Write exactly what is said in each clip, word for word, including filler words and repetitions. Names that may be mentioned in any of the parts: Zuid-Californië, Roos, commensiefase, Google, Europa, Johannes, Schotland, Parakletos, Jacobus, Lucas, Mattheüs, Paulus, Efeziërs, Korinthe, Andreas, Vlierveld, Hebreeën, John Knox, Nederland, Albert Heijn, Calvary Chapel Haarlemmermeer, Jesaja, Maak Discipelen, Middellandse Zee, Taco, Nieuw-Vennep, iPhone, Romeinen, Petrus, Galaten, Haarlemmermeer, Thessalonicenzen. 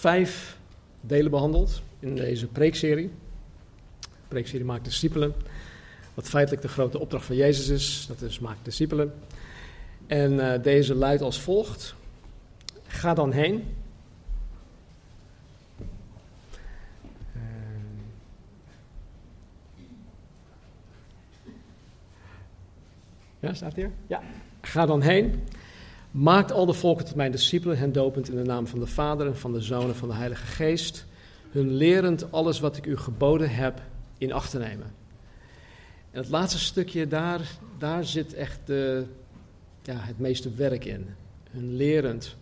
vijf delen behandeld in deze preekserie. De preekserie Maak Discipelen. Wat feitelijk de grote opdracht van Jezus is, dat is Maak Discipelen. En uh, deze luidt als volgt. Ga dan heen. Uh, ja, staat hier? Ja. Ga dan heen. Maakt al de volken tot mijn discipelen, hen dopend in de naam van de Vader en van de Zoon en van de Heilige Geest, hun lerend alles wat ik u geboden heb in acht te nemen. En het laatste stukje, daar, daar zit echt de, ja, het meeste werk in. Hun lerend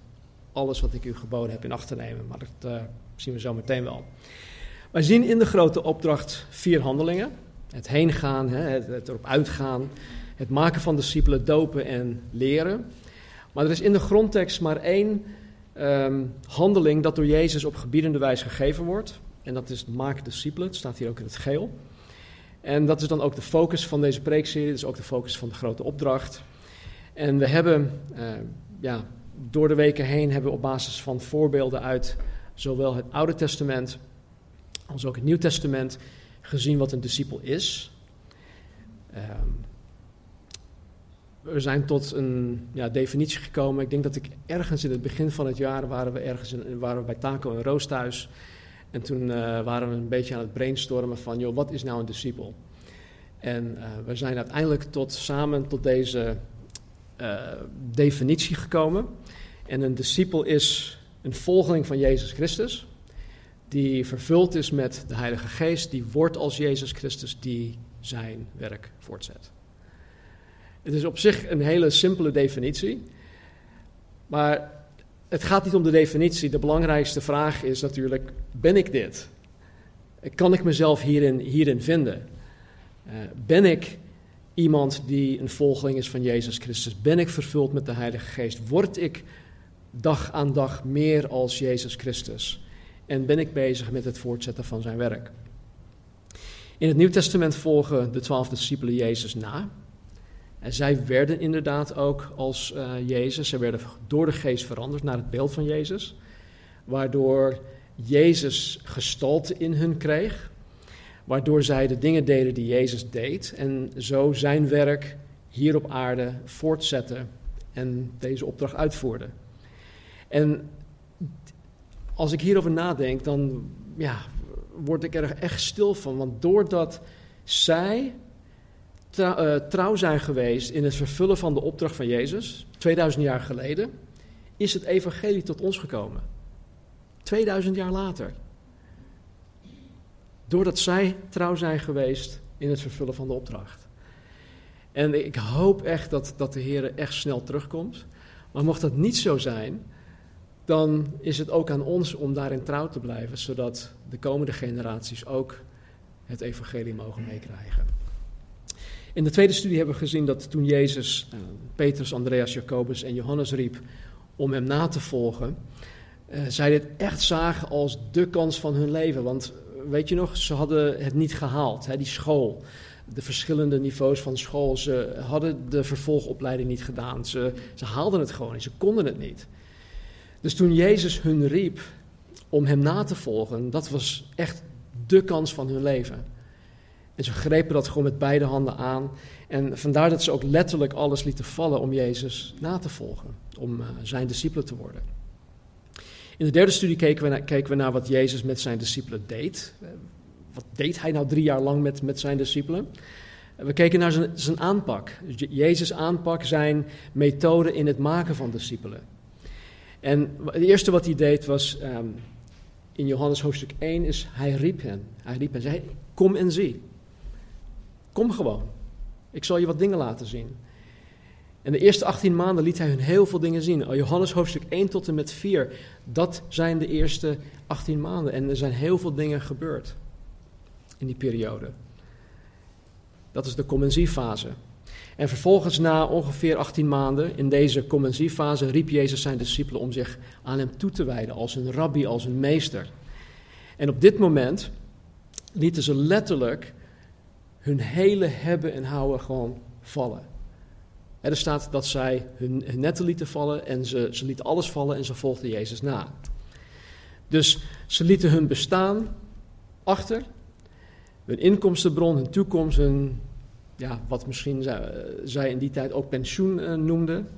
alles wat ik u geboden heb in acht te nemen, maar dat uh, zien we zo meteen wel. Wij zien in de grote opdracht vier handelingen. Het heen gaan, hè, het, het erop uitgaan, het maken van discipelen, dopen en leren. Maar er is in de grondtekst maar één um, handeling dat door Jezus op gebiedende wijze gegeven wordt. En dat is maak discipelen, dat staat hier ook in het geel. En dat is dan ook de focus van deze preekserie, dat is ook de focus van de grote opdracht. En we hebben uh, ja, door de weken heen hebben we op basis van voorbeelden uit zowel het Oude Testament als ook het Nieuw Testament gezien wat een discipel is. Um, We zijn tot een ja, definitie gekomen. Ik denk dat ik ergens in het begin van het jaar waren we, ergens in, waren we bij Taco en Roos thuis. En toen uh, waren we een beetje aan het brainstormen van, joh, wat is nou een discipel? En uh, we zijn uiteindelijk tot, samen tot deze uh, definitie gekomen. En een discipel is een volgeling van Jezus Christus. Die vervuld is met de Heilige Geest. Die wordt als Jezus Christus die zijn werk voortzet. Het is op zich een hele simpele definitie, maar het gaat niet om de definitie. De belangrijkste vraag is natuurlijk, ben ik dit? Kan ik mezelf hierin, hierin vinden? Uh, ben ik iemand die een volgeling is van Jezus Christus? Ben ik vervuld met de Heilige Geest? Word ik dag aan dag meer als Jezus Christus? En ben ik bezig met het voortzetten van zijn werk? In het Nieuw Testament volgen de twaalf discipelen Jezus na. En zij werden inderdaad ook als uh, Jezus, zij werden door de geest veranderd naar het beeld van Jezus. Waardoor Jezus gestalte in hun kreeg. Waardoor zij de dingen deden die Jezus deed. En zo zijn werk hier op aarde voortzetten en deze opdracht uitvoerden. En als ik hierover nadenk, dan ja, word ik er echt stil van. Want doordat zij trouw zijn geweest in het vervullen van de opdracht van Jezus, tweeduizend jaar geleden, is het evangelie tot ons gekomen. tweeduizend jaar later. Doordat zij trouw zijn geweest in het vervullen van de opdracht. En ik hoop echt dat, dat de Heer echt snel terugkomt. Maar mocht dat niet zo zijn, dan is het ook aan ons om daarin trouw te blijven, zodat de komende generaties ook het evangelie mogen meekrijgen. In de tweede studie hebben we gezien dat toen Jezus uh, Petrus, Andreas, Jacobus en Johannes riep om hem na te volgen, uh, zij dit echt zagen als de kans van hun leven. Want weet je nog, ze hadden het niet gehaald, hè, die school, de verschillende niveaus van school. Ze hadden de vervolgopleiding niet gedaan, ze, ze haalden het gewoon niet, ze konden het niet. Dus toen Jezus hun riep om hem na te volgen, dat was echt de kans van hun leven. En ze grepen dat gewoon met beide handen aan. En vandaar dat ze ook letterlijk alles lieten vallen om Jezus na te volgen. Om uh, zijn discipelen te worden. In de derde studie keken we, na, keken we naar wat Jezus met zijn discipelen deed. Wat deed hij nou drie jaar lang met, met zijn discipelen? We keken naar zijn, zijn aanpak. Jezus' aanpak, zijn methode in het maken van discipelen. En het eerste wat hij deed was, um, in Johannes hoofdstuk één, is hij riep hen. Hij riep hen, zei, kom en zie. Kom gewoon, ik zal je wat dingen laten zien. En de eerste achttien maanden liet hij hun heel veel dingen zien. Johannes hoofdstuk één tot en met vier, dat zijn de eerste achttien maanden. En er zijn heel veel dingen gebeurd in die periode. Dat is de commensiefase. En vervolgens na ongeveer achttien maanden, in deze commensiefase, riep Jezus zijn discipelen om zich aan hem toe te wijden, als een rabbi, als een meester. En op dit moment lieten ze letterlijk hun hele hebben en houden gewoon vallen. En er staat dat zij hun netten lieten vallen en ze, ze lieten alles vallen en ze volgden Jezus na. Dus ze lieten hun bestaan achter, hun inkomstenbron, hun toekomst, hun, ja, wat misschien zij in die tijd ook pensioen noemden.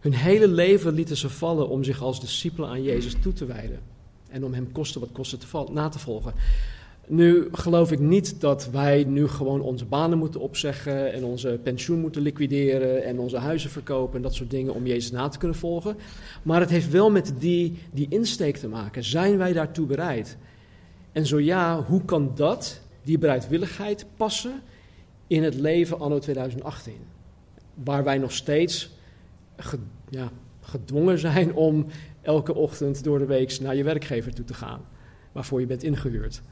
Hun hele leven lieten ze vallen om zich als discipelen aan Jezus toe te wijden. En om hem koste wat koste te val, na te volgen. Nu geloof ik niet dat wij nu gewoon onze banen moeten opzeggen en onze pensioen moeten liquideren en onze huizen verkopen en dat soort dingen om Jezus na te kunnen volgen. Maar het heeft wel met die, die insteek te maken. Zijn wij daartoe bereid? En zo ja, hoe kan dat, die bereidwilligheid, passen in het leven anno twintig achttien? Waar wij nog steeds ge, ja, gedwongen zijn om elke ochtend door de week naar je werkgever toe te gaan, waarvoor je bent ingehuurd.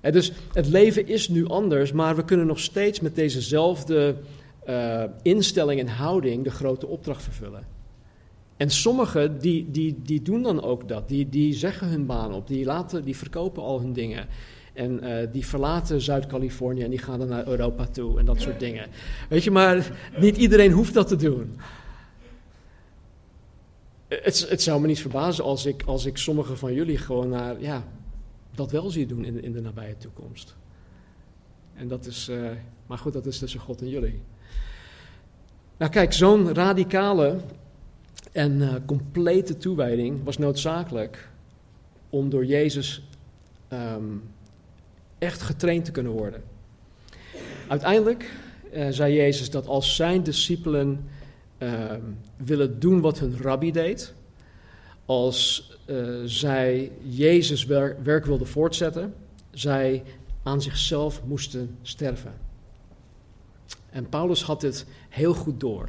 En dus het leven is nu anders, maar we kunnen nog steeds met dezezelfde uh, instelling en houding de grote opdracht vervullen. En sommigen die, die, die doen dan ook dat, die, die zeggen hun baan op, die, laten, die verkopen al hun dingen. En uh, die verlaten Zuid-Californië en die gaan dan naar Europa toe en dat soort dingen. Weet je, maar niet iedereen hoeft dat te doen. Het, het zou me niet verbazen als ik, als ik sommigen van jullie gewoon naar, ja, dat wel zie doen in, in de nabije toekomst. En dat is, uh, maar goed, dat is tussen God en jullie. Nou kijk, zo'n radicale en uh, complete toewijding was noodzakelijk om door Jezus um, echt getraind te kunnen worden. Uiteindelijk uh, zei Jezus dat als zijn discipelen uh, willen doen wat hun rabbi deed, als uh, zij Jezus werk, werk wilden voortzetten, zij aan zichzelf moesten sterven. En Paulus had dit heel goed door.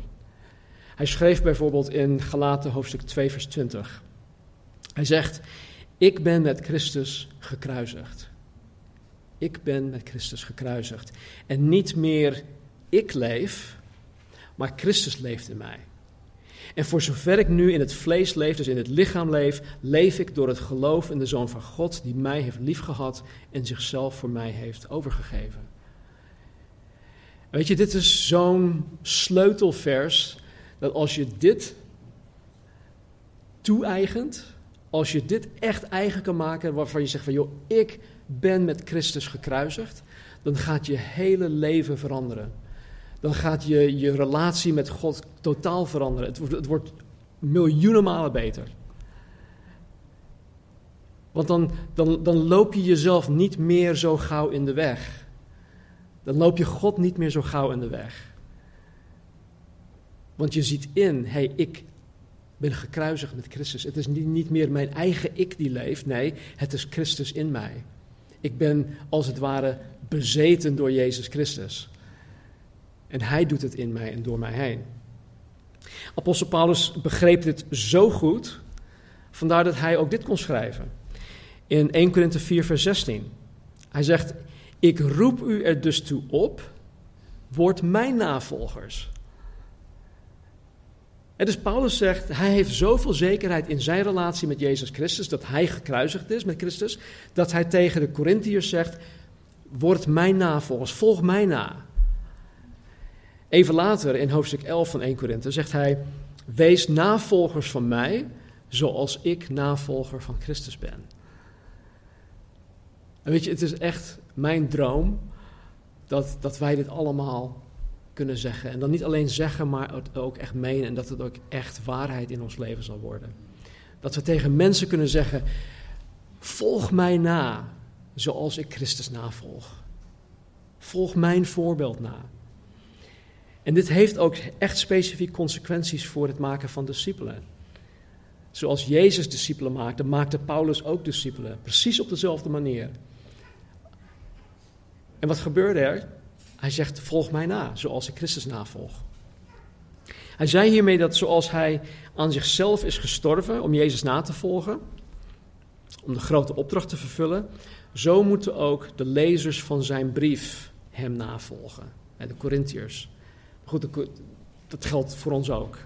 Hij schreef bijvoorbeeld in Galaten hoofdstuk twee vers twintig. Hij zegt, ik ben met Christus gekruisigd. Ik ben met Christus gekruisigd. En niet meer ik leef, maar Christus leeft in mij. En voor zover ik nu in het vlees leef, dus in het lichaam leef, leef ik door het geloof in de Zoon van God die mij heeft liefgehad en zichzelf voor mij heeft overgegeven. Weet je, dit is zo'n sleutelvers, dat als je dit toe-eigent, als je dit echt eigen kan maken, waarvan je zegt van joh, ik ben met Christus gekruisigd, dan gaat je hele leven veranderen. Dan gaat je, je relatie met God totaal veranderen. Het, het wordt miljoenen malen beter. Want dan, dan, dan loop je jezelf niet meer zo gauw in de weg. Dan loop je God niet meer zo gauw in de weg. Want je ziet in, hé, hey, ik ben gekruisigd met Christus. Het is niet, niet meer mijn eigen ik die leeft, nee, het is Christus in mij. Ik ben als het ware bezeten door Jezus Christus. En hij doet het in mij en door mij heen. Apostel Paulus begreep dit zo goed, vandaar dat hij ook dit kon schrijven. In eerste Korinthe vier vers zestien. Hij zegt, ik roep u er dus toe op, word mijn navolgers. En dus Paulus zegt, hij heeft zoveel zekerheid in zijn relatie met Jezus Christus, dat hij gekruisigd is met Christus, dat hij tegen de Korinthiërs zegt, word mijn navolgers, volg mij na. Even later, in hoofdstuk elf van eerste Korinthe, zegt hij, wees navolgers van mij, zoals ik navolger van Christus ben. En weet je, het is echt mijn droom dat, dat wij dit allemaal kunnen zeggen. En dan niet alleen zeggen, maar het ook echt menen en dat het ook echt waarheid in ons leven zal worden. Dat we tegen mensen kunnen zeggen, volg mij na, zoals ik Christus navolg. Volg mijn voorbeeld na. En dit heeft ook echt specifiek consequenties voor het maken van discipelen. Zoals Jezus discipelen maakte, maakte Paulus ook discipelen. Precies op dezelfde manier. En wat gebeurde er? Hij zegt, volg mij na, zoals ik Christus navolg. Hij zei hiermee dat zoals hij aan zichzelf is gestorven om Jezus na te volgen, om de grote opdracht te vervullen, zo moeten ook de lezers van zijn brief hem navolgen. De Korinthiërs. Goed, dat geldt voor ons ook.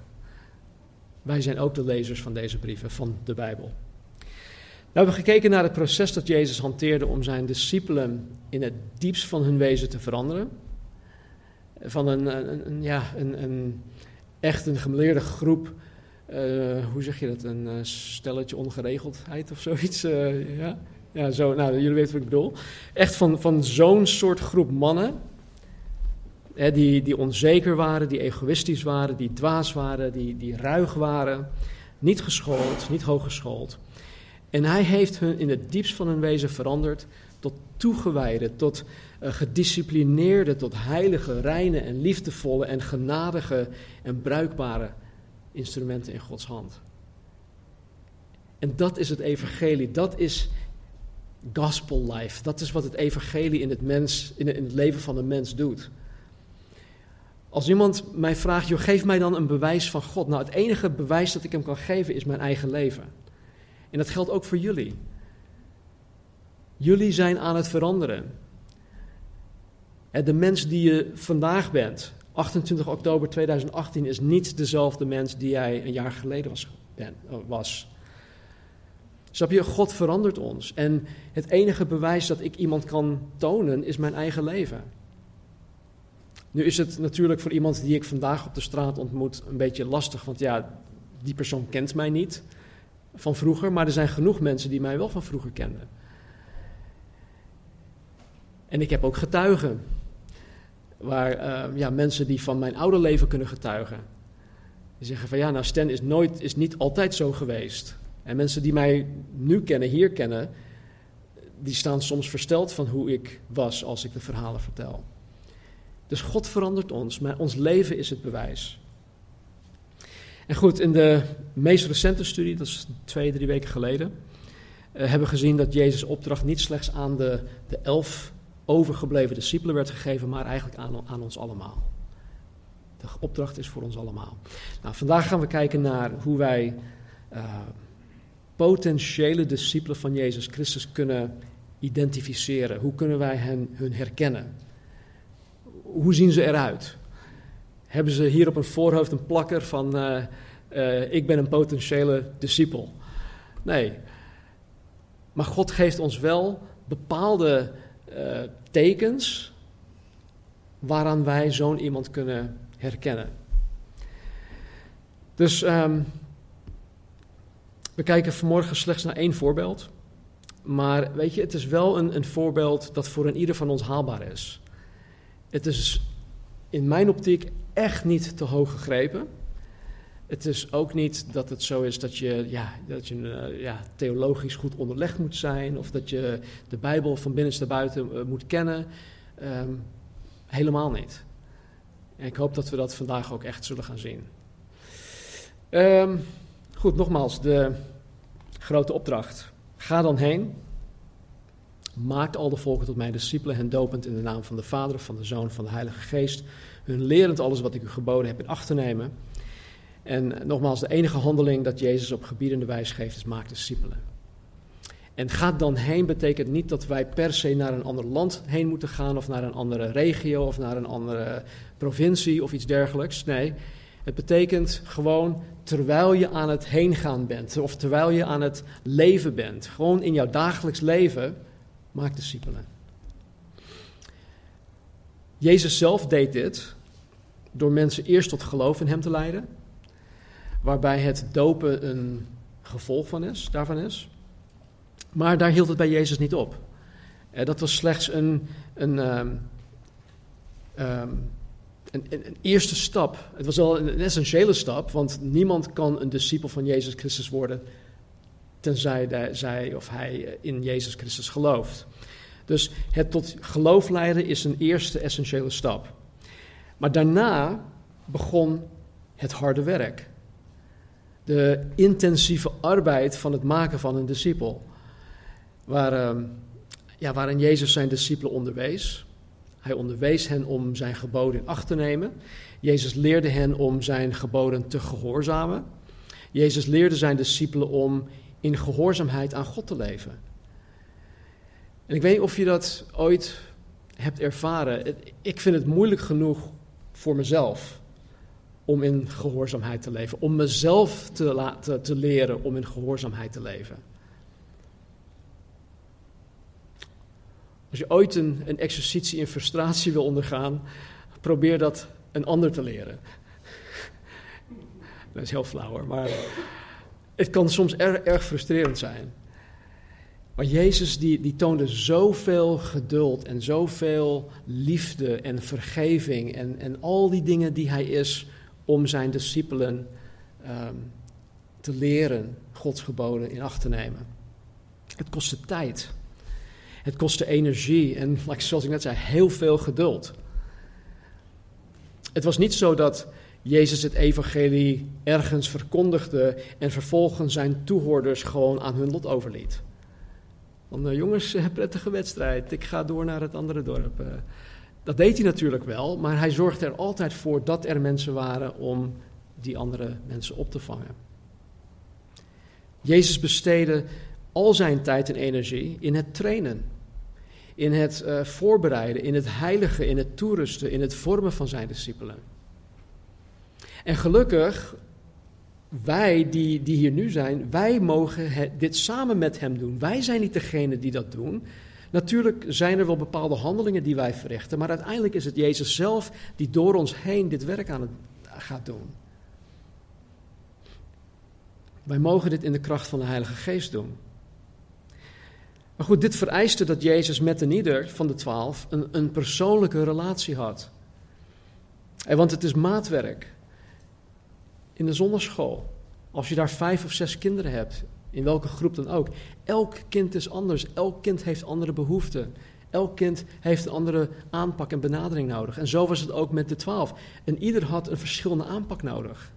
Wij zijn ook de lezers van deze brieven, van de Bijbel. We hebben gekeken naar het proces dat Jezus hanteerde om zijn discipelen in het diepst van hun wezen te veranderen. Van een, een, een, ja, een, een echt een gemeleerde groep, uh, hoe zeg je dat, een uh, stelletje ongeregeldheid of zoiets. Uh, ja, ja zo, nou, jullie weten wat ik bedoel. Echt van, van zo'n soort groep mannen, hè, die, die onzeker waren, die egoïstisch waren, die dwaas waren, die, die ruig waren, niet geschoold, niet hooggeschoold. En hij heeft hun in het diepst van hun wezen veranderd tot toegewijde, tot uh, gedisciplineerde, tot heilige, reine en liefdevolle en genadige en bruikbare instrumenten in Gods hand. En dat is het evangelie, dat is gospel life, dat is wat het evangelie in het, mens, in het leven van de mens doet. Als iemand mij vraagt, joh, geef mij dan een bewijs van God. Nou, het enige bewijs dat ik hem kan geven is mijn eigen leven. En dat geldt ook voor jullie. Jullie zijn aan het veranderen. De mens die je vandaag bent, achtentwintig oktober tweeduizend achttien, is niet dezelfde mens die jij een jaar geleden was. Ben, was. Snap je? God verandert ons. En het enige bewijs dat ik iemand kan tonen, is mijn eigen leven. Nu is het natuurlijk voor iemand die ik vandaag op de straat ontmoet een beetje lastig, want ja, die persoon kent mij niet van vroeger, maar er zijn genoeg mensen die mij wel van vroeger kenden. En ik heb ook getuigen, waar uh, ja, mensen die van mijn oude leven kunnen getuigen. Die zeggen van ja, nou Stan is, nooit, is niet altijd zo geweest. En mensen die mij nu kennen, hier kennen, die staan soms versteld van hoe ik was als ik de verhalen vertel. Dus God verandert ons, maar ons leven is het bewijs. En goed, in de meest recente studie, dat is twee, drie weken geleden, Uh, hebben gezien dat Jezus' opdracht niet slechts aan de, de elf overgebleven discipelen werd gegeven, maar eigenlijk aan, aan ons allemaal. De opdracht is voor ons allemaal. Nou, vandaag gaan we kijken naar hoe wij uh, potentiële discipelen van Jezus Christus kunnen identificeren. Hoe kunnen wij hen, hun herkennen? Hoe zien ze eruit? Hebben ze hier op hun voorhoofd een plakker van uh, uh, ik ben een potentiële discipel? Nee. Maar God geeft ons wel bepaalde uh, tekens waaraan wij zo'n iemand kunnen herkennen. Dus um, we kijken vanmorgen slechts naar één voorbeeld. Maar weet je, het is wel een, een voorbeeld dat voor een ieder van ons haalbaar is. Het is in mijn optiek echt niet te hoog gegrepen. Het is ook niet dat het zo is dat je, ja, dat je uh, ja, theologisch goed onderlegd moet zijn, of dat je de Bijbel van binnenstebuiten uh, moet kennen. Um, helemaal niet. En ik hoop dat we dat vandaag ook echt zullen gaan zien. Um, goed, nogmaals, de grote opdracht. Ga dan heen. Maak al de volken tot mijn discipelen, hen dopend in de naam van de Vader, van de Zoon, van de Heilige Geest, hun lerend alles wat ik u geboden heb in acht te nemen. En nogmaals, de enige handeling dat Jezus op gebiedende wijs geeft is maak discipelen. En ga dan heen betekent niet dat wij per se naar een ander land heen moeten gaan, of naar een andere regio, of naar een andere provincie of iets dergelijks. Nee, het betekent gewoon terwijl je aan het heen gaan bent, of terwijl je aan het leven bent. Gewoon in jouw dagelijks leven, maak discipelen. Jezus zelf deed dit door mensen eerst tot geloof in hem te leiden, waarbij het dopen een gevolg van is, daarvan is. Maar daar hield het bij Jezus niet op. Dat was slechts een, een, um, um, een, een eerste stap. Het was wel een essentiële stap, want niemand kan een discipel van Jezus Christus worden tenzij de, zij of hij in Jezus Christus gelooft. Dus het tot geloof leiden is een eerste essentiële stap. Maar daarna begon het harde werk. De intensieve arbeid van het maken van een discipel. Waar, ja, waarin Jezus zijn discipelen onderwees. Hij onderwees hen om zijn geboden in acht te nemen. Jezus leerde hen om zijn geboden te gehoorzamen. Jezus leerde zijn discipelen om in gehoorzaamheid aan God te leven. En ik weet niet of je dat ooit hebt ervaren. Ik vind het moeilijk genoeg voor mezelf om in gehoorzaamheid te leven. Om mezelf te laten te leren om in gehoorzaamheid te leven. Als je ooit een, een exercitie in frustratie wil ondergaan, probeer dat een ander te leren. Dat is heel flauw hoor, maar het kan soms erg, erg frustrerend zijn. Maar Jezus die, die toonde zoveel geduld en zoveel liefde en vergeving en, en al die dingen die hij is om zijn discipelen um, te leren Gods geboden in acht te nemen. Het kostte tijd. Het kostte energie en, zoals ik net zei, heel veel geduld. Het was niet zo dat Jezus het evangelie ergens verkondigde en vervolgens zijn toehoorders gewoon aan hun lot overliet. Want uh, jongens, prettige wedstrijd, ik ga door naar het andere dorp. Uh, dat deed hij natuurlijk wel, maar hij zorgde er altijd voor dat er mensen waren om die andere mensen op te vangen. Jezus besteedde al zijn tijd en energie in het trainen, in het uh, voorbereiden, in het heiligen, in het toerusten, in het vormen van zijn discipelen. En gelukkig, wij die, die hier nu zijn, wij mogen het, dit samen met hem doen. Wij zijn niet degene die dat doen. Natuurlijk zijn er wel bepaalde handelingen die wij verrichten, maar uiteindelijk is het Jezus zelf die door ons heen dit werk aan het, gaat doen. Wij mogen dit in de kracht van de Heilige Geest doen. Maar goed, dit vereiste dat Jezus met een ieder van de twaalf een, een persoonlijke relatie had. En want het is maatwerk. In de zonderschool, als je daar vijf of zes kinderen hebt, in welke groep dan ook. Elk kind is anders, elk kind heeft andere behoeften. Elk kind heeft een andere aanpak en benadering nodig. En zo was het ook met de twaalf. En ieder had een verschillende aanpak nodig.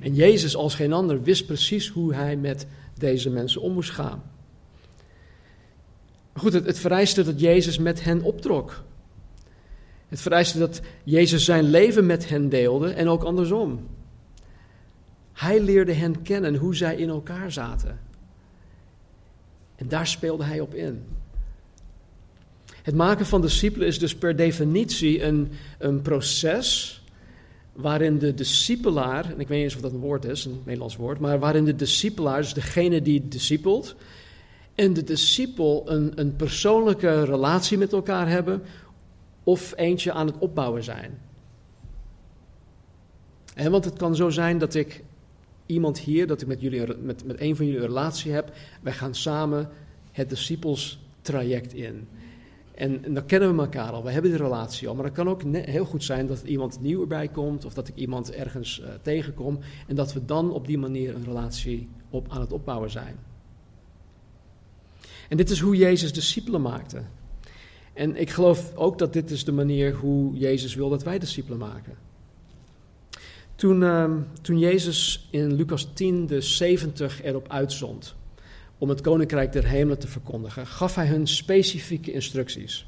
En Jezus als geen ander wist precies hoe hij met deze mensen om moest gaan. Maar goed, het, het vereiste dat Jezus met hen optrok. Het vereiste dat Jezus zijn leven met hen deelde en ook andersom. Hij leerde hen kennen hoe zij in elkaar zaten. En daar speelde hij op in. Het maken van discipelen is dus per definitie een, een proces waarin de discipelaar, en ik weet niet eens of dat een woord is, een Nederlands woord, maar waarin de discipelaar, dus degene die discipelt, en de discipel een, een persoonlijke relatie met elkaar hebben, of eentje aan het opbouwen zijn. En want het kan zo zijn dat ik iemand hier, dat ik met, jullie, met, met een van jullie een relatie heb, wij gaan samen het discipelstraject in. En, en dan kennen we elkaar al, we hebben die relatie al. Maar het kan ook ne- heel goed zijn dat iemand nieuw erbij komt, of dat ik iemand ergens uh, tegenkom, en dat we dan op die manier een relatie op, aan het opbouwen zijn. En dit is hoe Jezus discipelen maakte. En ik geloof ook dat dit is de manier hoe Jezus wil dat wij discipelen maken. Toen, uh, toen Jezus in Lucas tien de zeventig erop uitzond om het koninkrijk der hemelen te verkondigen, gaf hij hun specifieke instructies.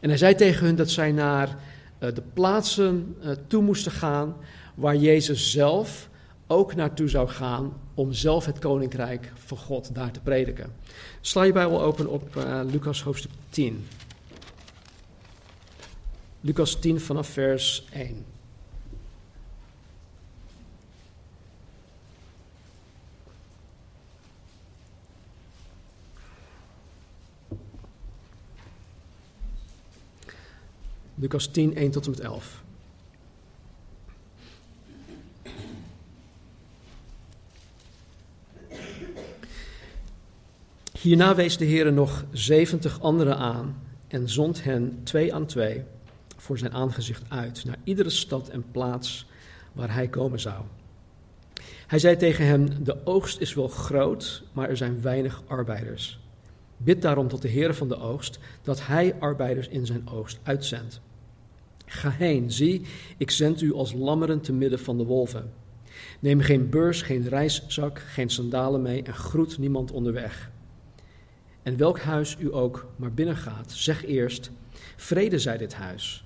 En hij zei tegen hun dat zij naar uh, de plaatsen uh, toe moesten gaan waar Jezus zelf ook naartoe zou gaan om zelf het koninkrijk van God daar te prediken. Sla je Bijbel open op uh, Lucas hoofdstuk tien. Lucas tien vanaf vers één. Lucas tien, één tot en met elf. Hierna wees de Heere nog zeventig anderen aan en zond hen twee aan twee voor zijn aangezicht uit naar iedere stad en plaats waar hij komen zou. Hij zei tegen hen, de oogst is wel groot, maar er zijn weinig arbeiders. Bid daarom tot de Heere van de oogst dat hij arbeiders in zijn oogst uitzendt. Ga heen, zie, ik zend u als lammeren te midden van de wolven. Neem geen beurs, geen reiszak, geen sandalen mee en groet niemand onderweg. En welk huis u ook maar binnengaat, zeg eerst, Vrede zij dit huis.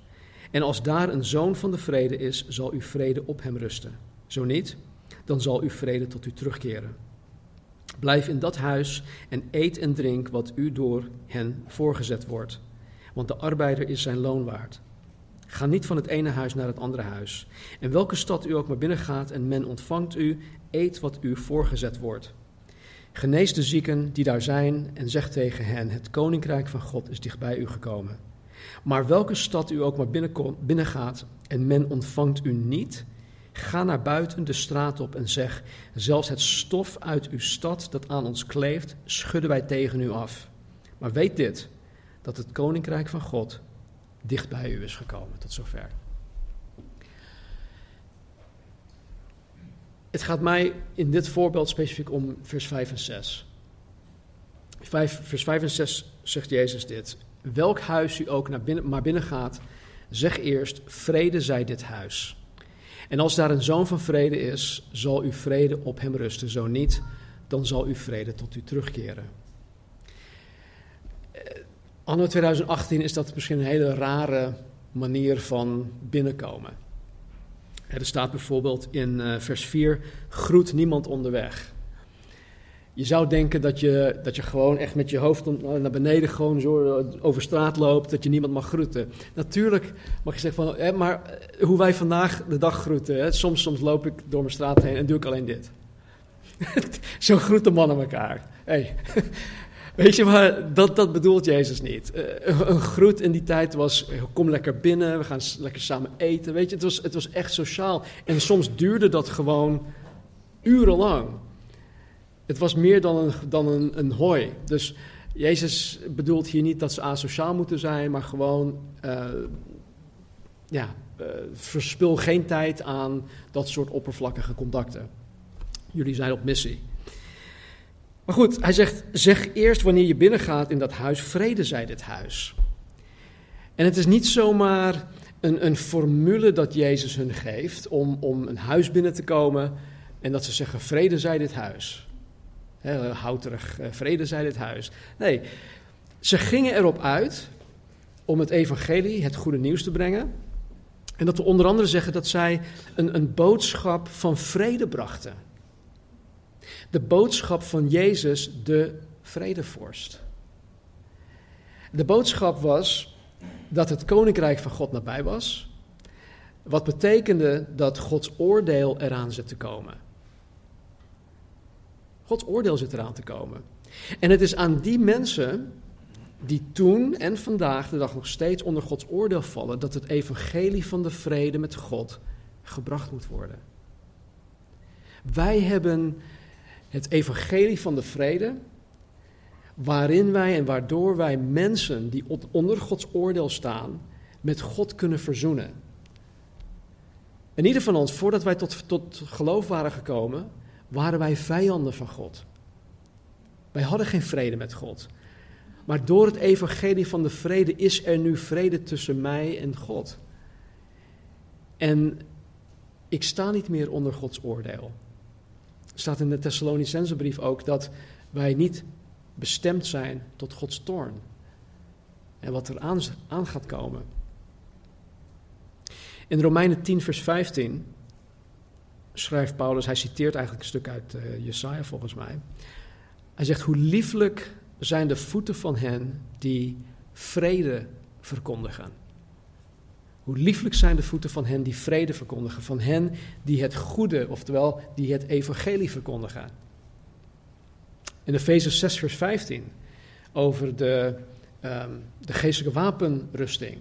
En als daar een zoon van de vrede is, zal uw vrede op hem rusten. Zo niet, dan zal uw vrede tot u terugkeren. Blijf in dat huis en eet en drink wat u door hen voorgezet wordt. Want de arbeider is zijn loon waard. Ga niet van het ene huis naar het andere huis. En welke stad u ook maar binnengaat en men ontvangt u, eet wat u voorgezet wordt. Genees de zieken die daar zijn en zeg tegen hen, het koninkrijk van God is dichtbij u gekomen. Maar welke stad u ook maar binnengaat en men ontvangt u niet, ga naar buiten de straat op en zeg, zelfs het stof uit uw stad dat aan ons kleeft, schudden wij tegen u af. Maar weet dit, dat het koninkrijk van God dicht bij u is gekomen. Tot zover. Het gaat mij in dit voorbeeld specifiek om vers vijf en zes. Vijf, vers vijf en zes zegt Jezus dit. Welk huis u ook naar binnen, maar binnen gaat, zeg eerst, vrede zij dit huis. En als daar een zoon van vrede is, zal uw vrede op hem rusten. Zo niet, dan zal uw vrede tot u terugkeren. Anno twintig achttien is dat misschien een hele rare manier van binnenkomen. Er staat bijvoorbeeld in vers vier, groet niemand onderweg. Je zou denken dat je, dat je gewoon echt met je hoofd naar beneden gewoon zo over straat loopt, dat je niemand mag groeten. Natuurlijk mag je zeggen van, hè, maar hoe wij vandaag de dag groeten, hè, soms, soms loop ik door mijn straat heen en doe ik alleen dit. Zo groeten mannen elkaar. Hey. Weet je, maar dat, dat bedoelt Jezus niet. Uh, een groet in die tijd was, kom lekker binnen, we gaan lekker samen eten. Weet je, het was, het was echt sociaal. En soms duurde dat gewoon urenlang. Het was meer dan een, dan een, een hoi. Dus Jezus bedoelt hier niet dat ze asociaal moeten zijn, maar gewoon, uh, ja, uh, verspil geen tijd aan dat soort oppervlakkige contacten. Jullie zijn op missie. Maar goed, hij zegt, zeg eerst wanneer je binnengaat in dat huis, vrede zij dit huis. En het is niet zomaar een, een formule dat Jezus hun geeft om, om een huis binnen te komen en dat ze zeggen, vrede zij dit huis. Heel houterig, vrede zij dit huis. Nee, ze gingen erop uit om het evangelie, het goede nieuws te brengen. En dat we onder andere zeggen dat zij een, een boodschap van vrede brachten. De boodschap van Jezus, de vredevorst. De boodschap was dat het koninkrijk van God nabij was. Wat betekende dat Gods oordeel eraan zit te komen. Gods oordeel zit eraan te komen. En het is aan die mensen die toen en vandaag de dag nog steeds onder Gods oordeel vallen, dat het evangelie van de vrede met God gebracht moet worden. Wij hebben het evangelie van de vrede, waarin wij en waardoor wij mensen die onder Gods oordeel staan, met God kunnen verzoenen. En ieder van ons, voordat wij tot, tot geloof waren gekomen, waren wij vijanden van God. Wij hadden geen vrede met God. Maar door het evangelie van de vrede is er nu vrede tussen mij en God. En ik sta niet meer onder Gods oordeel. Er staat in de Thessalonicenzenbrief ook dat wij niet bestemd zijn tot Gods toorn. En wat er aan, aan gaat komen. In Romeinen tien vers vijftien schrijft Paulus, hij citeert eigenlijk een stuk uit uh, Jesaja volgens mij. Hij zegt, hoe lieflijk zijn de voeten van hen die vrede verkondigen. Hoe lieflijk zijn de voeten van hen die vrede verkondigen, van hen die het goede, oftewel die het evangelie verkondigen. In Efeziërs zes vers vijftien, over de, um, de geestelijke wapenrusting,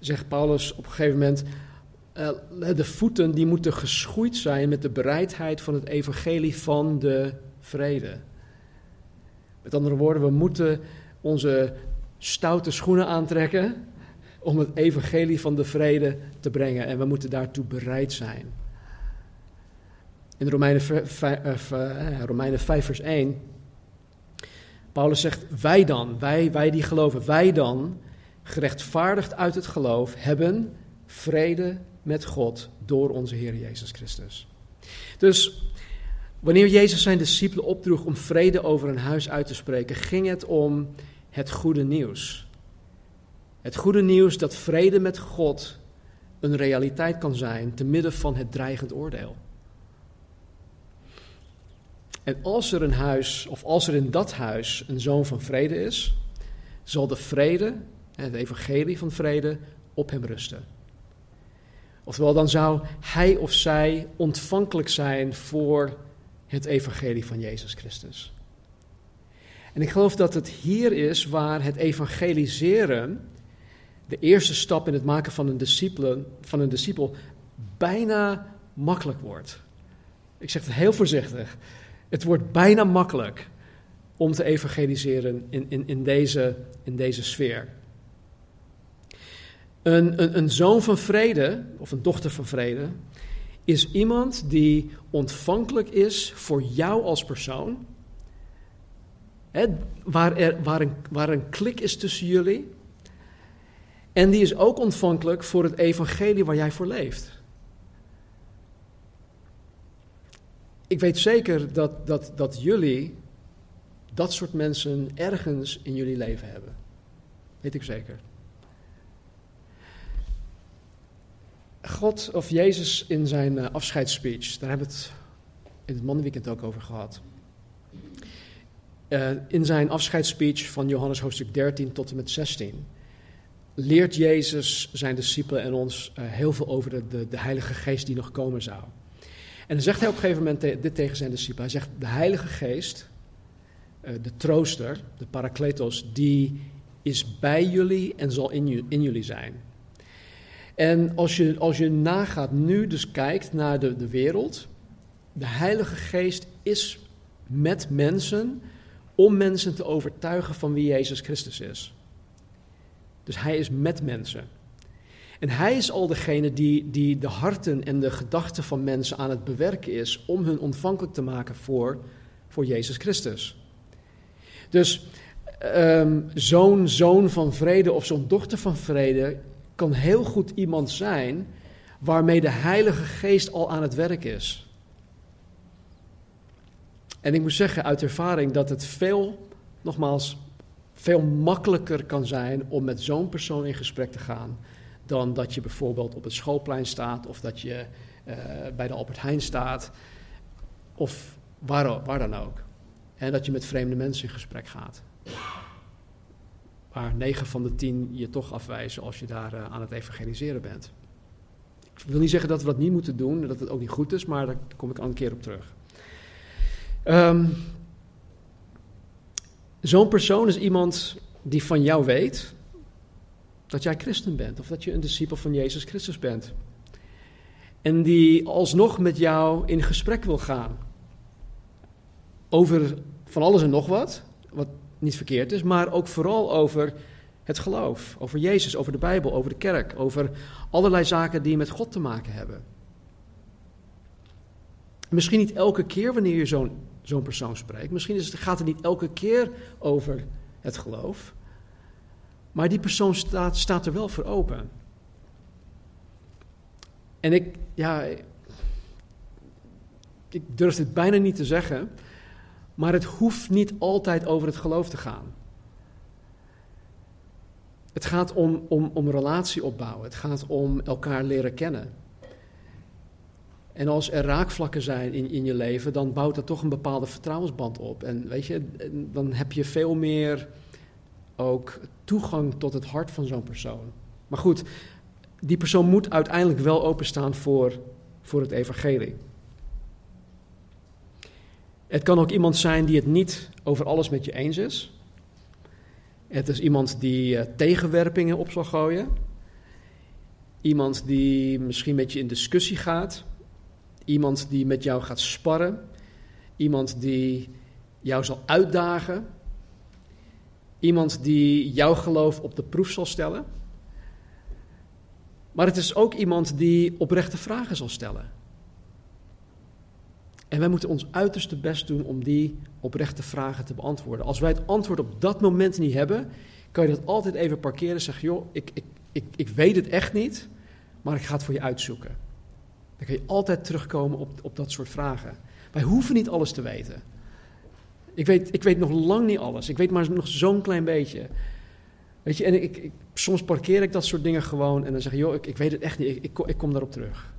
zegt Paulus op een gegeven moment, uh, de voeten die moeten geschoeid zijn met de bereidheid van het evangelie van de vrede. Met andere woorden, we moeten onze stoute schoenen aantrekken om het evangelie van de vrede te brengen. En we moeten daartoe bereid zijn. In Romeinen vijf, Romeinen vijf vers één. Paulus zegt, wij dan, wij, wij die geloven, wij dan, gerechtvaardigd uit het geloof, hebben vrede met God door onze Heer Jezus Christus. Dus wanneer Jezus zijn discipelen opdroeg om vrede over een huis uit te spreken, ging het om het goede nieuws. Het goede nieuws dat vrede met God een realiteit kan zijn te midden van het dreigend oordeel. En als er een huis, of als er in dat huis een zoon van vrede is, zal de vrede, het evangelie van vrede, op hem rusten. Oftewel, dan zou hij of zij ontvankelijk zijn voor het evangelie van Jezus Christus. En ik geloof dat het hier is waar het evangeliseren, de eerste stap in het maken van een discipelen, van een discipel, bijna makkelijk wordt. Ik zeg het heel voorzichtig. Het wordt bijna makkelijk om te evangeliseren in, in, in, deze, in deze sfeer. Een, een, een zoon van vrede, of een dochter van vrede, is iemand die ontvankelijk is voor jou als persoon. Hè, waar, er, waar, een, waar een klik is tussen jullie. En die is ook ontvankelijk voor het evangelie waar jij voor leeft. Ik weet zeker dat, dat, dat jullie dat soort mensen ergens in jullie leven hebben. Weet ik zeker. God of Jezus in zijn afscheidsspeech, daar hebben we het in het Mannenweekend ook over gehad. Uh, in zijn afscheidsspeech van Johannes hoofdstuk dertien tot en met zestien... leert Jezus zijn discipelen en ons uh, heel veel over de, de, de Heilige Geest die nog komen zou. En dan zegt hij op een gegeven moment te, dit tegen zijn discipelen. Hij zegt, de Heilige Geest, uh, de trooster, de Parakletos, die is bij jullie en zal in, in jullie zijn. En als je, als je nagaat, nu dus kijkt naar de, de wereld, de Heilige Geest is met mensen om mensen te overtuigen van wie Jezus Christus is. Dus hij is met mensen. En hij is al degene die, die de harten en de gedachten van mensen aan het bewerken is om hun ontvankelijk te maken voor, voor Jezus Christus. Dus um, zo'n zoon van vrede of zo'n dochter van vrede kan heel goed iemand zijn waarmee de Heilige Geest al aan het werk is. En ik moet zeggen uit ervaring dat het veel, nogmaals, veel makkelijker kan zijn om met zo'n persoon in gesprek te gaan dan dat je bijvoorbeeld op het schoolplein staat of dat je uh, bij de Albert Heijn staat of waar, waar dan ook. En dat je met vreemde mensen in gesprek gaat. Waar negen van de tien je toch afwijzen als je daar uh, aan het evangeliseren bent. Ik wil niet zeggen dat we dat niet moeten doen en dat het ook niet goed is, maar daar kom ik al een keer op terug. Um, Zo'n persoon is iemand die van jou weet dat jij christen bent of dat je een discipel van Jezus Christus bent. En die alsnog met jou in gesprek wil gaan over van alles en nog wat, wat niet verkeerd is, maar ook vooral over het geloof, over Jezus, over de Bijbel, over de kerk, over allerlei zaken die met God te maken hebben. Misschien niet elke keer wanneer je zo'n zo'n persoon spreekt. Misschien is het, gaat het niet elke keer over het geloof. Maar die persoon staat, staat er wel voor open. En ik, ja, ik durf dit bijna niet te zeggen, maar het hoeft niet altijd over het geloof te gaan. Het gaat om, om, om relatie opbouwen. Het gaat om elkaar leren kennen. En als er raakvlakken zijn in, in je leven, dan bouwt dat toch een bepaalde vertrouwensband op. En weet je, dan heb je veel meer ook toegang tot het hart van zo'n persoon. Maar goed, die persoon moet uiteindelijk wel openstaan voor, voor het evangelie. Het kan ook iemand zijn die het niet over alles met je eens is. Het is iemand die tegenwerpingen op zal gooien. Iemand die misschien met je in discussie gaat. Iemand die met jou gaat sparren. Iemand die jou zal uitdagen. Iemand die jouw geloof op de proef zal stellen. Maar het is ook iemand die oprechte vragen zal stellen. En wij moeten ons uiterste best doen om die oprechte vragen te beantwoorden. Als wij het antwoord op dat moment niet hebben, kan je dat altijd even parkeren en zeggen, joh, ik, ik, ik, ik weet het echt niet, maar ik ga het voor je uitzoeken. Dan kun je altijd terugkomen op, op dat soort vragen. Wij hoeven niet alles te weten. Ik weet, ik weet nog lang niet alles. Ik weet maar nog zo'n klein beetje. Weet je, en ik, ik, soms parkeer ik dat soort dingen gewoon en dan zeg ik, joh, ik, ik weet het echt niet, ik, ik, ik kom daarop terug.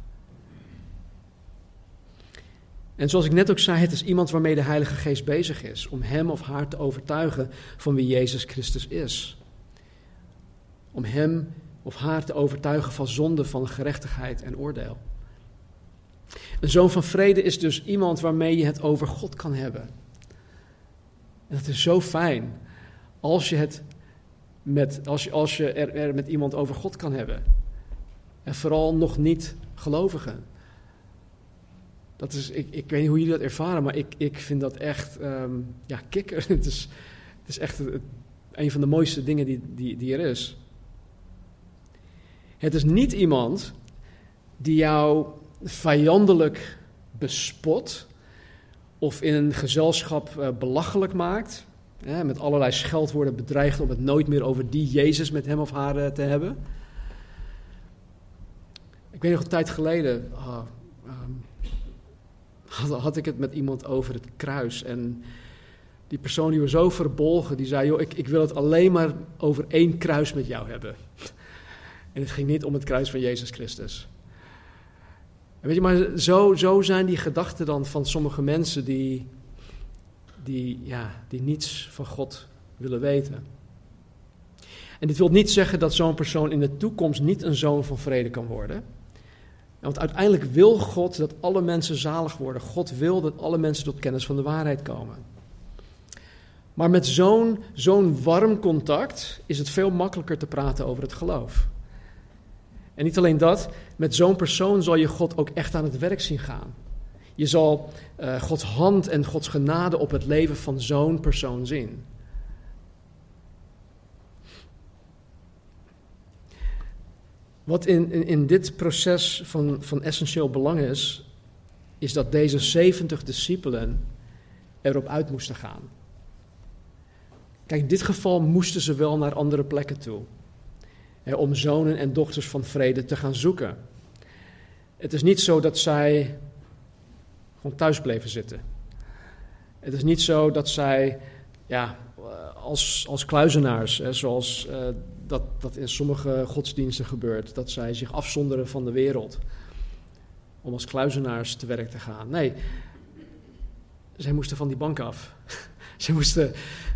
En zoals ik net ook zei, het is iemand waarmee de Heilige Geest bezig is, om hem of haar te overtuigen van wie Jezus Christus is. Om hem of haar te overtuigen van zonde, van gerechtigheid en oordeel. Een zoon van vrede is dus iemand waarmee je het over God kan hebben. En dat is zo fijn, als je het met, als je, als je er, er met iemand over God kan hebben. En vooral nog niet gelovigen. Dat is, ik, ik weet niet hoe jullie dat ervaren, maar ik, ik vind dat echt um, ja, kikker. Het is, het is echt het, een van de mooiste dingen die, die, die er is. Het is niet iemand die jou vijandelijk bespot of in een gezelschap uh, belachelijk maakt. Hè, met allerlei scheldwoorden bedreigt om het nooit meer over die Jezus met hem of haar uh, te hebben. Ik weet nog een tijd geleden... Oh, um, Had, had ik het met iemand over het kruis. En die persoon die we zo verbolgen, die zei, joh, ik, ik wil het alleen maar over één kruis met jou hebben. En het ging niet om het kruis van Jezus Christus. En weet je, maar zo, zo zijn die gedachten dan van sommige mensen die, die, ja, die niets van God willen weten. En dit wil niet zeggen dat zo'n persoon in de toekomst niet een zoon van vrede kan worden. Want uiteindelijk wil God dat alle mensen zalig worden. God wil dat alle mensen tot kennis van de waarheid komen. Maar met zo'n, zo'n warm contact is het veel makkelijker te praten over het geloof. En niet alleen dat, met zo'n persoon zal je God ook echt aan het werk zien gaan. Je zal uh, Gods hand en Gods genade op het leven van zo'n persoon zien. Wat in, in, in dit proces van, van essentieel belang is, is dat deze zeventig discipelen erop uit moesten gaan. Kijk, in dit geval moesten ze wel naar andere plekken toe. Hè, om zonen en dochters van vrede te gaan zoeken. Het is niet zo dat zij gewoon thuis bleven zitten. Het is niet zo dat zij, ja, als, als kluizenaars, hè, zoals... Uh, Dat, dat in sommige godsdiensten gebeurt, dat zij zich afzonderen van de wereld om als kluizenaars te werk te gaan. Nee, zij moesten van die bank af. Zij moesten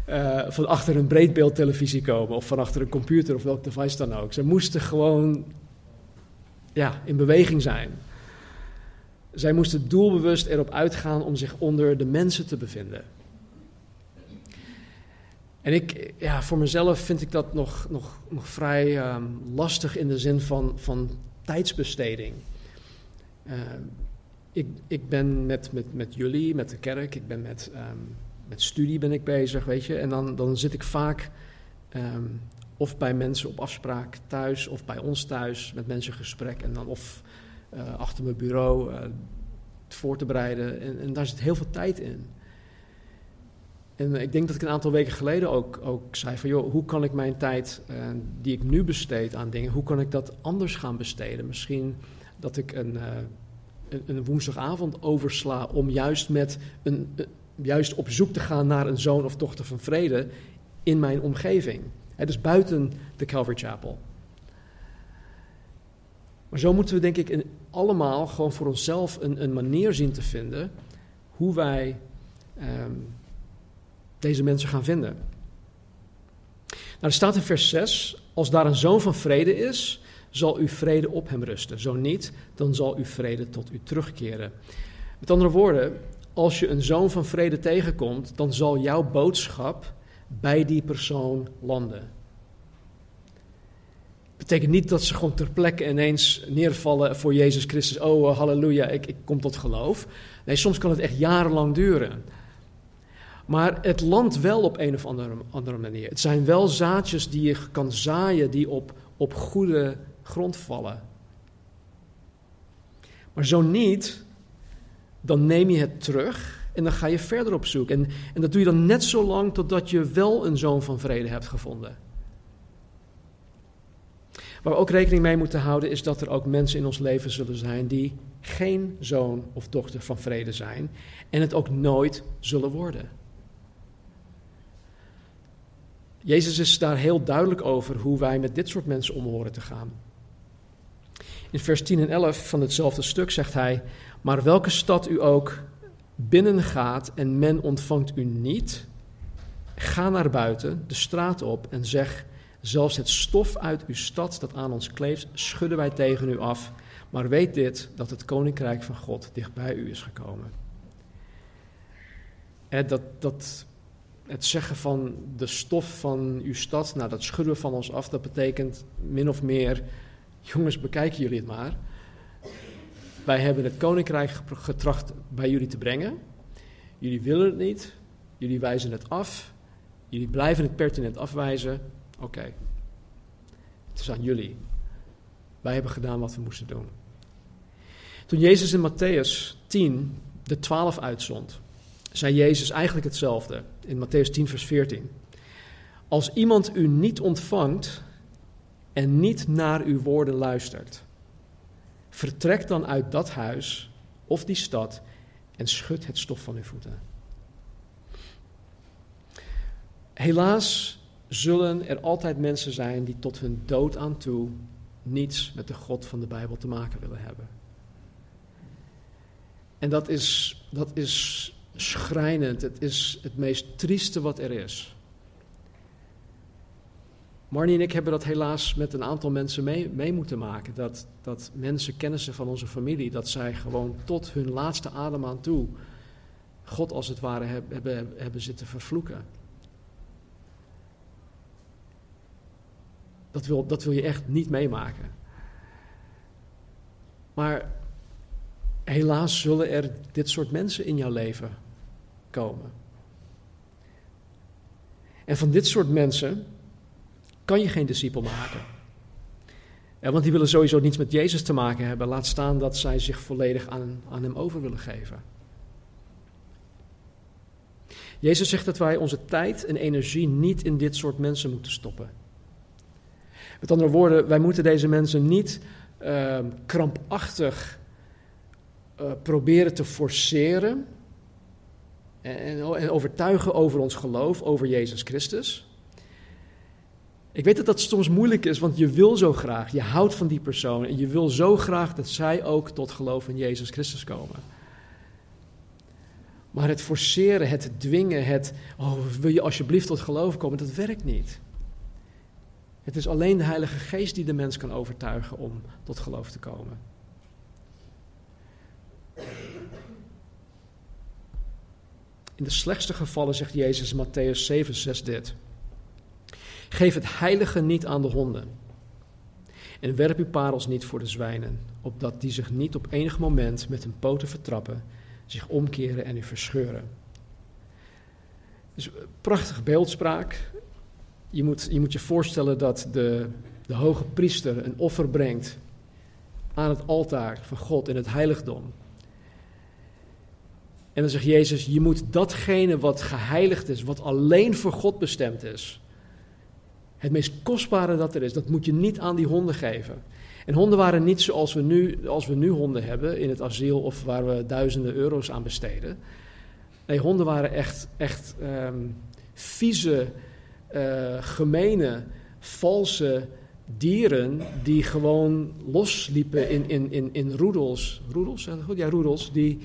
uh, van achter een breedbeeldtelevisie komen of van achter een computer of welk device dan ook. Zij moesten gewoon ja, in beweging zijn. Zij moesten doelbewust erop uitgaan om zich onder de mensen te bevinden. En ik, ja, voor mezelf vind ik dat nog, nog, nog vrij um, lastig in de zin van, van tijdsbesteding. Uh, ik, ik ben met, met, met jullie, met de kerk, ik ben met, um, met studie ben ik bezig, weet je. En dan, dan zit ik vaak um, of bij mensen op afspraak thuis of bij ons thuis met mensen in gesprek. En dan of uh, achter mijn bureau uh, voor te bereiden. En, en daar zit heel veel tijd in. En ik denk dat ik een aantal weken geleden ook, ook zei van... joh, hoe kan ik mijn tijd uh, die ik nu besteed aan dingen... hoe kan ik dat anders gaan besteden? Misschien dat ik een, uh, een, een woensdagavond oversla... om juist, met een, uh, juist op zoek te gaan naar een zoon of dochter van vrede... in mijn omgeving. Hè, dus buiten de Calvary Chapel. Maar zo moeten we denk ik in, allemaal gewoon voor onszelf... Een, een manier zien te vinden hoe wij... Um, deze mensen gaan vinden. Nou, er staat in vers zes, als daar een zoon van vrede is, zal uw vrede op hem rusten. Zo niet, dan zal uw vrede tot u terugkeren. Met andere woorden, als je een zoon van vrede tegenkomt, dan zal jouw boodschap bij die persoon landen. Dat betekent niet dat ze gewoon ter plekke ineens neervallen voor Jezus Christus. Oh, halleluja, ik, ik kom tot geloof. Nee, soms kan het echt jarenlang duren. Maar het landt wel op een of andere, andere manier. Het zijn wel zaadjes die je kan zaaien, die op, op goede grond vallen. Maar zo niet, dan neem je het terug en dan ga je verder op zoek. En, en dat doe je dan net zo lang totdat je wel een zoon van vrede hebt gevonden. Waar we ook rekening mee moeten houden is dat er ook mensen in ons leven zullen zijn die geen zoon of dochter van vrede zijn. En het ook nooit zullen worden. Jezus is daar heel duidelijk over hoe wij met dit soort mensen om horen te gaan. In vers tien en elf van hetzelfde stuk zegt hij: maar welke stad u ook binnengaat en men ontvangt u niet, ga naar buiten, de straat op en zeg: zelfs het stof uit uw stad dat aan ons kleeft, schudden wij tegen u af. Maar weet dit, dat het koninkrijk van God dichtbij u is gekomen. En dat, dat, het zeggen van de stof van uw stad, nou, dat schudden we van ons af, dat betekent min of meer: jongens, bekijken jullie het maar. Wij hebben het koninkrijk getracht bij jullie te brengen. Jullie willen het niet. Jullie wijzen het af. Jullie blijven het pertinent afwijzen. Oké, okay. Het is aan jullie. Wij hebben gedaan wat we moesten doen. Toen Jezus in Mattheüs tien de twaalf uitzond, zei Jezus eigenlijk hetzelfde. In Mattheüs tien vers veertien. Als iemand u niet ontvangt en niet naar uw woorden luistert, vertrek dan uit dat huis of die stad en schud het stof van uw voeten. Helaas zullen er altijd mensen zijn die tot hun dood aan toe niets met de God van de Bijbel te maken willen hebben. En dat is, dat is schrijnend. Het is het meest trieste wat er is. Marnie en ik hebben dat helaas met een aantal mensen mee, mee moeten maken. Dat, dat mensen, kennissen van onze familie, dat zij gewoon tot hun laatste adem aan toe God als het ware hebben, hebben zitten vervloeken. Dat wil, dat wil je echt niet meemaken. Maar helaas zullen er dit soort mensen in jouw leven komen. En van dit soort mensen kan je geen discipel maken. Ja, want die willen sowieso niets met Jezus te maken hebben. Laat staan dat zij zich volledig aan, aan hem over willen geven. Jezus zegt dat wij onze tijd en energie niet in dit soort mensen moeten stoppen. Met andere woorden, wij moeten deze mensen niet uh, krampachtig uh, proberen te forceren en, en, en overtuigen over ons geloof, over Jezus Christus. Ik weet dat dat soms moeilijk is, want je wil zo graag, je houdt van die persoon en je wil zo graag dat zij ook tot geloof in Jezus Christus komen. Maar het forceren, het dwingen, het, oh, wil je alsjeblieft tot geloof komen, dat werkt niet. Het is alleen de Heilige Geest die de mens kan overtuigen om tot geloof te komen. In de slechtste gevallen zegt Jezus in Mattheüs zeven, zes dit: geef het heilige niet aan de honden en werp uw parels niet voor de zwijnen, opdat die zich niet op enig moment met hun poten vertrappen, zich omkeren en u verscheuren. Dus prachtig beeldspraak. Je moet, je moet je voorstellen dat de, de hoge priester een offer brengt aan het altaar van God in het heiligdom. En dan zegt Jezus, je moet datgene wat geheiligd is, wat alleen voor God bestemd is, het meest kostbare dat er is, dat moet je niet aan die honden geven. En honden waren niet zoals we nu, als we nu honden hebben in het asiel of waar we duizenden euro's aan besteden. Nee, honden waren echt, echt um, vieze... Uh, gemene, valse dieren die gewoon losliepen in, in, in, in roedels. Roedels? Goed, ja, roedels. Die,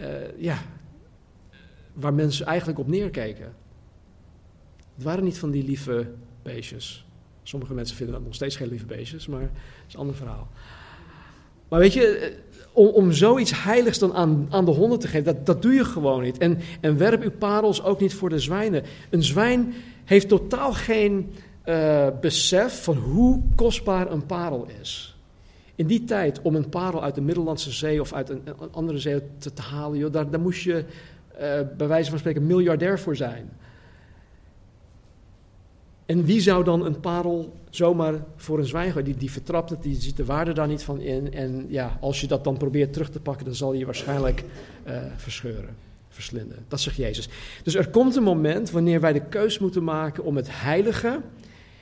uh, ja, waar mensen eigenlijk op neerkeken. Het waren niet van die lieve beestjes. Sommige mensen vinden dat nog steeds geen lieve beestjes, maar dat is een ander verhaal. Maar weet je, om, om zoiets heiligs dan aan, aan de honden te geven, dat, dat doe je gewoon niet. En, en werp uw parels ook niet voor de zwijnen. Een zwijn heeft totaal geen uh, besef van hoe kostbaar een parel is. In die tijd, om een parel uit de Middellandse Zee of uit een, een andere zee te, te halen, joh, daar, daar moest je uh, bij wijze van spreken miljardair voor zijn. En wie zou dan een parel zomaar voor een zwijn gooien? Die, die vertrapt het, die ziet de waarde daar niet van in. En ja, als je dat dan probeert terug te pakken, dan zal je waarschijnlijk uh, verscheuren. Verslinden. Dat zegt Jezus. Dus er komt een moment wanneer wij de keus moeten maken om het heilige,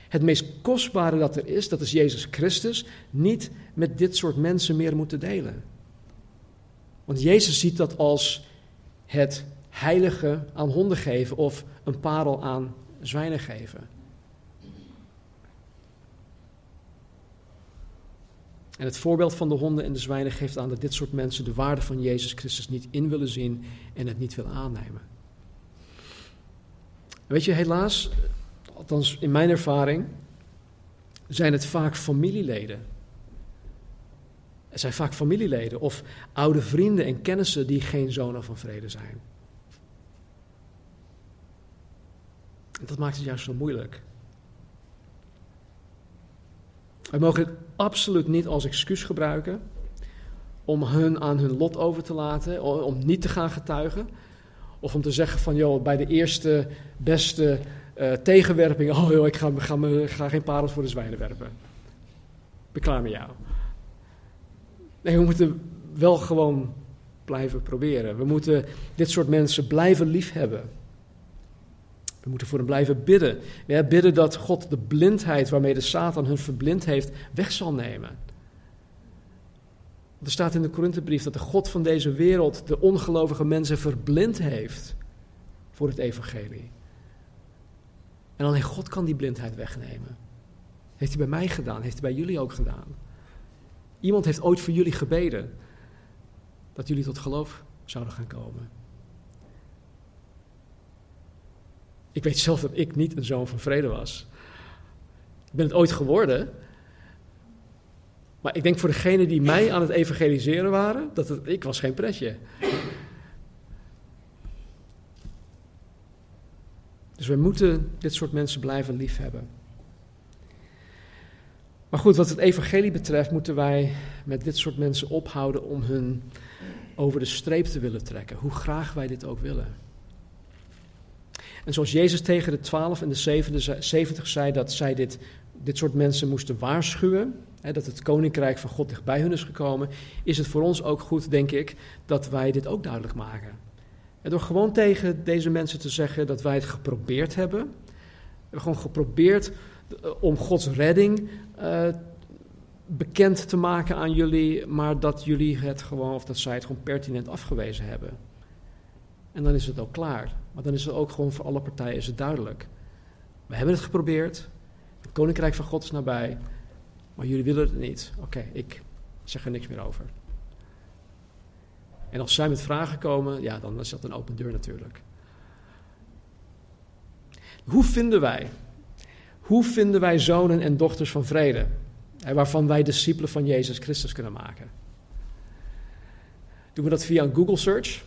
het meest kostbare dat er is, dat is Jezus Christus, niet met dit soort mensen meer moeten delen. Want Jezus ziet dat als het heilige aan honden geven of een parel aan zwijnen geven. En het voorbeeld van de honden en de zwijnen geeft aan dat dit soort mensen de waarde van Jezus Christus niet in willen zien en het niet willen aannemen. Weet je, helaas, althans in mijn ervaring, zijn het vaak familieleden. Het zijn vaak familieleden of oude vrienden en kennissen die geen zonen van vrede zijn. En dat maakt het juist zo moeilijk. We mogen het absoluut niet als excuus gebruiken om hun aan hun lot over te laten, om niet te gaan getuigen. Of om te zeggen van, joh, bij de eerste beste uh, tegenwerping, oh joh, ik ga, ga, me, ga geen parels voor de zwijnen werpen. Ik ben klaar met jou. Nee, we moeten wel gewoon blijven proberen. We moeten dit soort mensen blijven liefhebben. We moeten voor hem blijven bidden. Ja, bidden dat God de blindheid waarmee de Satan hun verblind heeft, weg zal nemen. Er staat in de Korinthebrief dat de God van deze wereld de ongelovige mensen verblind heeft voor het evangelie. En alleen God kan die blindheid wegnemen. Heeft hij bij mij gedaan, heeft hij bij jullie ook gedaan. Iemand heeft ooit voor jullie gebeden dat jullie tot geloof zouden gaan komen. Ik weet zelf dat ik niet een zoon van vrede was. Ik ben het ooit geworden. Maar ik denk voor degenen die mij aan het evangeliseren waren, dat het, ik was geen pretje. Dus we moeten dit soort mensen blijven liefhebben. Maar goed, wat het evangelie betreft moeten wij met dit soort mensen ophouden om hun over de streep te willen trekken. Hoe graag wij dit ook willen. En zoals Jezus tegen de twaalf en de zeventig zei dat zij dit, dit soort mensen moesten waarschuwen, hè, dat het koninkrijk van God dichtbij hun is gekomen, is het voor ons ook goed, denk ik, dat wij dit ook duidelijk maken. En door gewoon tegen deze mensen te zeggen dat wij het geprobeerd hebben, we hebben gewoon geprobeerd om Gods redding uh, bekend te maken aan jullie, maar dat jullie het gewoon, of dat zij het gewoon pertinent afgewezen hebben. En dan is het ook klaar. Maar dan is het ook gewoon voor alle partijen is het duidelijk. We hebben het geprobeerd. Het koninkrijk van God is nabij. Maar jullie willen het niet. Oké, okay, ik zeg er niks meer over. En als zij met vragen komen, ja, dan is dat een open deur natuurlijk. Hoe vinden wij? Hoe vinden wij zonen en dochters van vrede? Waarvan wij discipelen van Jezus Christus kunnen maken? Doen we dat via een Google search?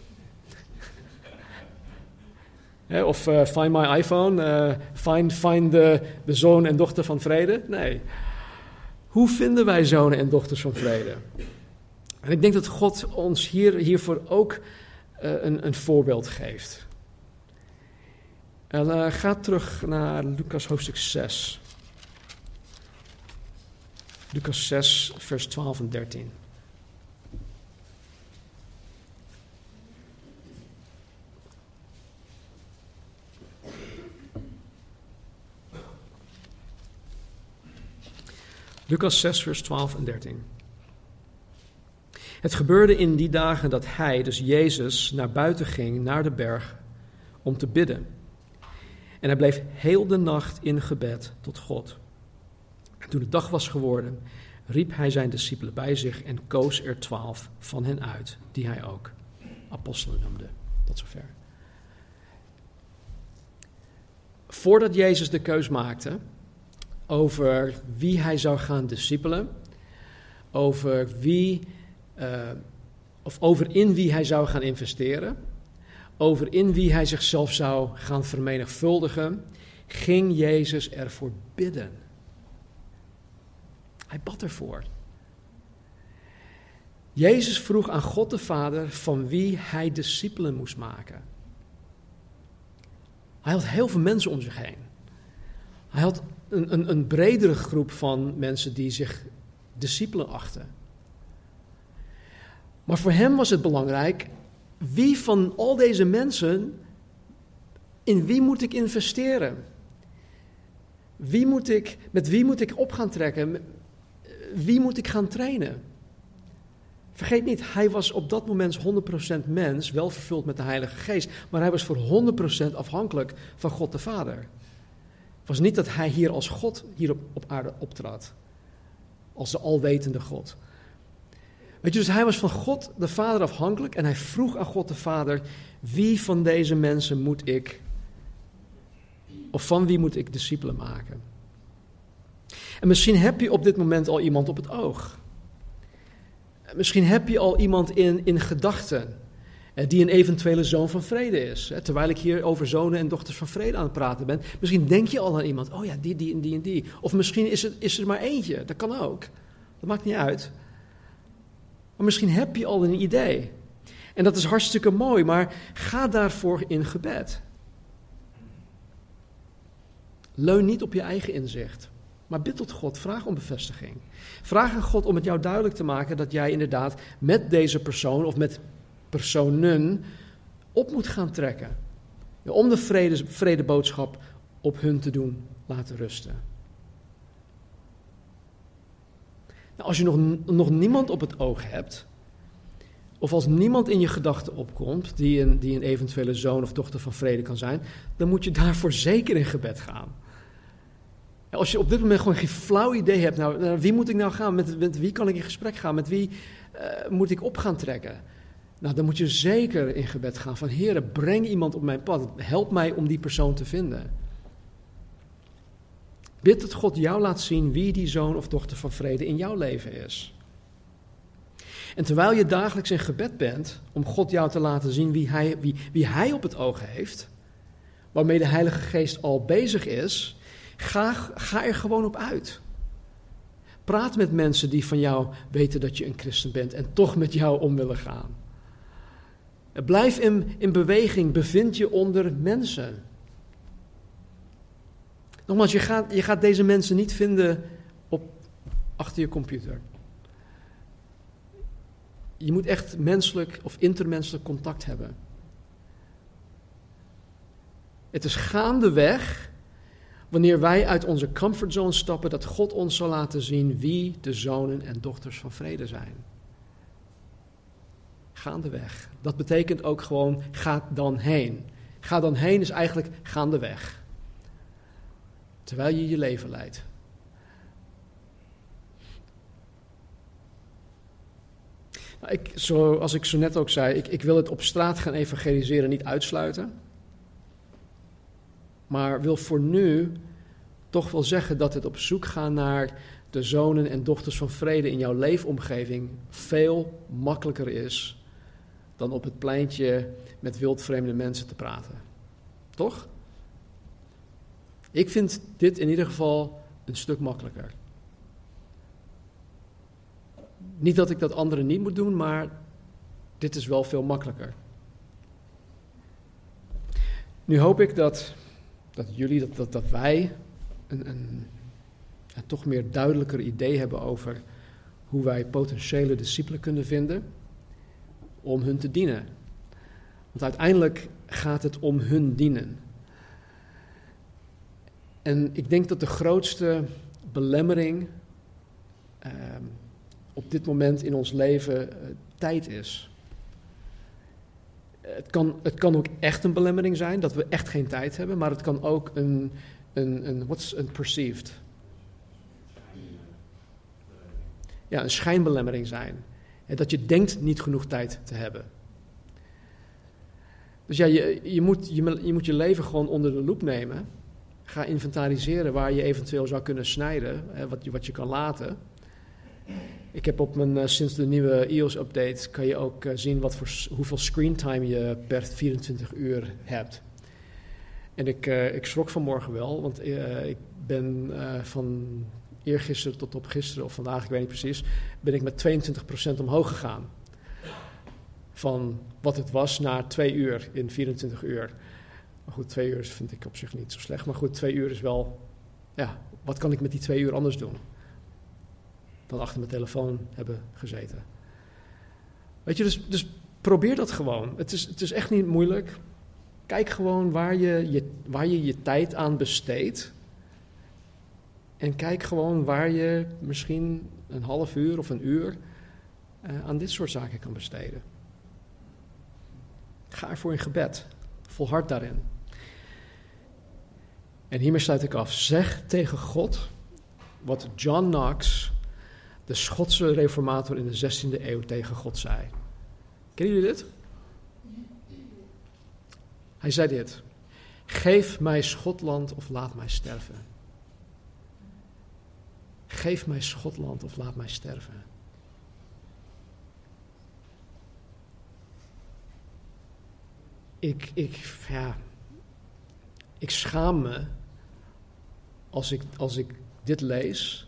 He, of uh, find my iPhone, uh, find, find de, de zoon en dochter van vrede. Nee. Hoe vinden wij zonen en dochters van vrede? En ik denk dat God ons hier, hiervoor ook uh, een, een voorbeeld geeft. En, uh, ga terug naar Lucas hoofdstuk zes. Lucas zes, vers twaalf en dertien. Lucas zes, vers twaalf en dertien. Het gebeurde in die dagen dat hij, dus Jezus, naar buiten ging, naar de berg, om te bidden. En hij bleef heel de nacht in gebed tot God. En toen de dag was geworden, riep hij zijn discipelen bij zich en koos er twaalf van hen uit, die hij ook apostelen noemde. Tot zover. Voordat Jezus de keus maakte over wie hij zou gaan discipelen, over wie, uh, of over in wie hij zou gaan investeren, over in wie hij zichzelf zou gaan vermenigvuldigen, ging Jezus ervoor bidden. Hij bad ervoor. Jezus vroeg aan God de Vader van wie hij discipelen moest maken. Hij had heel veel mensen om zich heen. Hij had Een, een, een bredere groep van mensen die zich discipelen achten. Maar voor hem was het belangrijk, wie van al deze mensen, in wie moet ik investeren? Wie moet ik, met wie moet ik op gaan trekken? Wie moet ik gaan trainen? Vergeet niet, hij was op dat moment honderd procent mens, wel vervuld met de Heilige Geest, maar hij was voor honderd procent afhankelijk van God de Vader. Het was niet dat hij hier als God hier op, op aarde optrad. als de alwetende God. Weet je, dus hij was van God de Vader afhankelijk en hij vroeg aan God de Vader, wie van deze mensen moet ik, of van wie moet ik discipelen maken? En misschien heb je op dit moment al iemand op het oog. Misschien heb je al iemand in, in gedachten die een eventuele zoon van vrede is. Terwijl ik hier over zonen en dochters van vrede aan het praten ben, misschien denk je al aan iemand, oh ja, die, die en die en die. Of misschien is, het, is er maar eentje, dat kan ook. Dat maakt niet uit. Maar misschien heb je al een idee. En dat is hartstikke mooi, maar ga daarvoor in gebed. Leun niet op je eigen inzicht. Maar bid tot God, vraag om bevestiging. Vraag aan God om het jou duidelijk te maken dat jij inderdaad met deze persoon of met personen op moet gaan trekken. Om de vrede, vredeboodschap op hun te doen laten rusten. Nou, als je nog, nog niemand op het oog hebt, of als niemand in je gedachten opkomt die een, die een eventuele zoon of dochter van vrede kan zijn, dan moet je daarvoor zeker in gebed gaan. Als je op dit moment gewoon geen flauw idee hebt, nou, naar wie moet ik nou gaan, met, met wie kan ik in gesprek gaan, met wie uh, moet ik op gaan trekken? Nou, dan moet je zeker in gebed gaan van, Heere, breng iemand op mijn pad, help mij om die persoon te vinden. Bid dat God jou laat zien wie die zoon of dochter van vrede in jouw leven is. En terwijl je dagelijks in gebed bent om God jou te laten zien wie hij, wie, wie hij op het oog heeft, waarmee de Heilige Geest al bezig is, Ga, ga er gewoon op uit. Praat met mensen die van jou weten dat je een christen bent en toch met jou om willen gaan. Blijf in, in beweging, bevind je onder mensen. Nogmaals, je gaat, je gaat deze mensen niet vinden op, achter je computer. Je moet echt menselijk of intermenselijk contact hebben. Het is gaandeweg, wanneer wij uit onze comfortzone stappen, dat God ons zal laten zien wie de zonen en dochters van vrede zijn. Gaandeweg. Dat betekent ook gewoon, ga dan heen. Ga dan heen is eigenlijk gaandeweg. Terwijl je je leven leidt. Nou, ik, zoals ik zo net ook zei, ik, ik wil het op straat gaan evangeliseren niet uitsluiten. Maar wil voor nu toch wel zeggen dat het op zoek gaan naar de zonen en dochters van vrede in jouw leefomgeving veel makkelijker is dan op het pleintje met wildvreemde mensen te praten. Toch? Ik vind dit in ieder geval een stuk makkelijker. Niet dat ik dat anderen niet moet doen, maar dit is wel veel makkelijker. Nu hoop ik dat... Dat jullie, dat, dat, dat wij een, een, een toch meer duidelijker idee hebben over hoe wij potentiële discipelen kunnen vinden om hun te dienen. Want uiteindelijk gaat het om hun dienen. En ik denk dat de grootste belemmering eh, op dit moment in ons leven eh, tijd is. Het kan, het kan ook echt een belemmering zijn, dat we echt geen tijd hebben, maar het kan ook een, een, een, what's een perceived? Ja, een schijnbelemmering zijn. Dat je denkt niet genoeg tijd te hebben. Dus ja, je, je, moet, je, je moet je leven gewoon onder de loep nemen. Ga inventariseren waar je eventueel zou kunnen snijden, wat je, wat je kan laten. Ik heb op mijn, sinds de nieuwe iOS-update kan je ook zien wat voor, hoeveel screentime je per vierentwintig uur hebt. En ik, uh, ik schrok vanmorgen wel, want uh, ik ben uh, van eergisteren tot op gisteren, of vandaag, ik weet niet precies, ben ik met tweeëntwintig procent omhoog gegaan. Van wat het was naar twee uur in vierentwintig uur. Maar goed, twee uur vind ik op zich niet zo slecht, maar goed, twee uur is wel, ja, wat kan ik met die twee uur anders doen? Dan achter mijn telefoon hebben gezeten. Weet je, dus, dus probeer dat gewoon. Het is, het is echt niet moeilijk. Kijk gewoon waar je, je, waar je je tijd aan besteedt. En kijk gewoon waar je misschien een half uur of een uur uh, aan dit soort zaken kan besteden. Ga ervoor in gebed. Volhard daarin. En hiermee sluit ik af. Zeg tegen God wat John Knox de Schotse reformator in de zestiende eeuw tegen God zei. Kennen jullie dit? Hij zei dit. Geef mij Schotland of laat mij sterven. Geef mij Schotland of laat mij sterven. Ik, ik, ja, ik schaam me als ik, als ik dit lees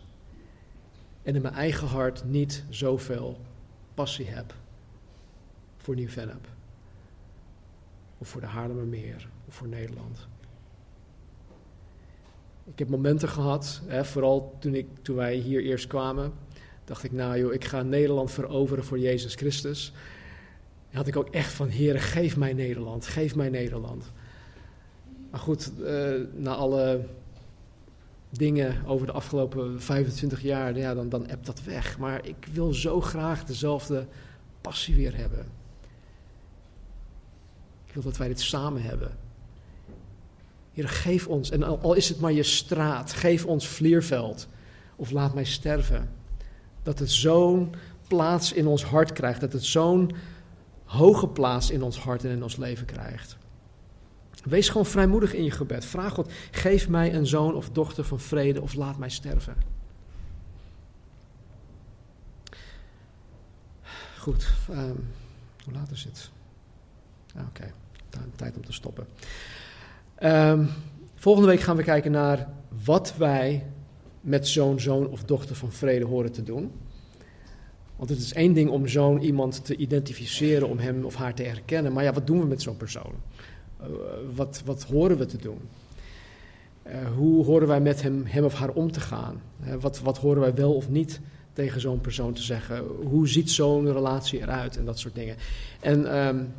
en in mijn eigen hart niet zoveel passie heb voor Nieuw-Vennep. Of voor de Haarlemmermeer, of voor Nederland. Ik heb momenten gehad, hè, vooral toen, ik, toen wij hier eerst kwamen, dacht ik, nou joh, ik ga Nederland veroveren voor Jezus Christus. En had ik ook echt van, Heere, geef mij Nederland, geef mij Nederland. Maar goed, uh, na alle dingen over de afgelopen vijfentwintig jaar, ja, dan, dan ebt dat weg. Maar ik wil zo graag dezelfde passie weer hebben. Ik wil dat wij dit samen hebben. Heer, geef ons, en al is het maar je straat, geef ons Vlierveld. Of laat mij sterven. Dat het zo'n plaats in ons hart krijgt. Dat het zo'n hoge plaats in ons hart en in ons leven krijgt. Wees gewoon vrijmoedig in je gebed. Vraag God, geef mij een zoon of dochter van vrede of laat mij sterven. Goed, um, hoe laat is het? Oké, okay, tijd om te stoppen. Um, volgende week gaan we kijken naar wat wij met zo'n zoon of dochter van vrede horen te doen. Want het is één ding om zo'n iemand te identificeren, om hem of haar te herkennen. Maar ja, wat doen we met zo'n persoon? Uh, wat, wat horen we te doen? Uh, hoe horen wij met hem, hem of haar om te gaan? Uh, wat, wat horen wij wel of niet tegen zo'n persoon te zeggen? Hoe ziet zo'n relatie eruit? En dat soort dingen. En Um,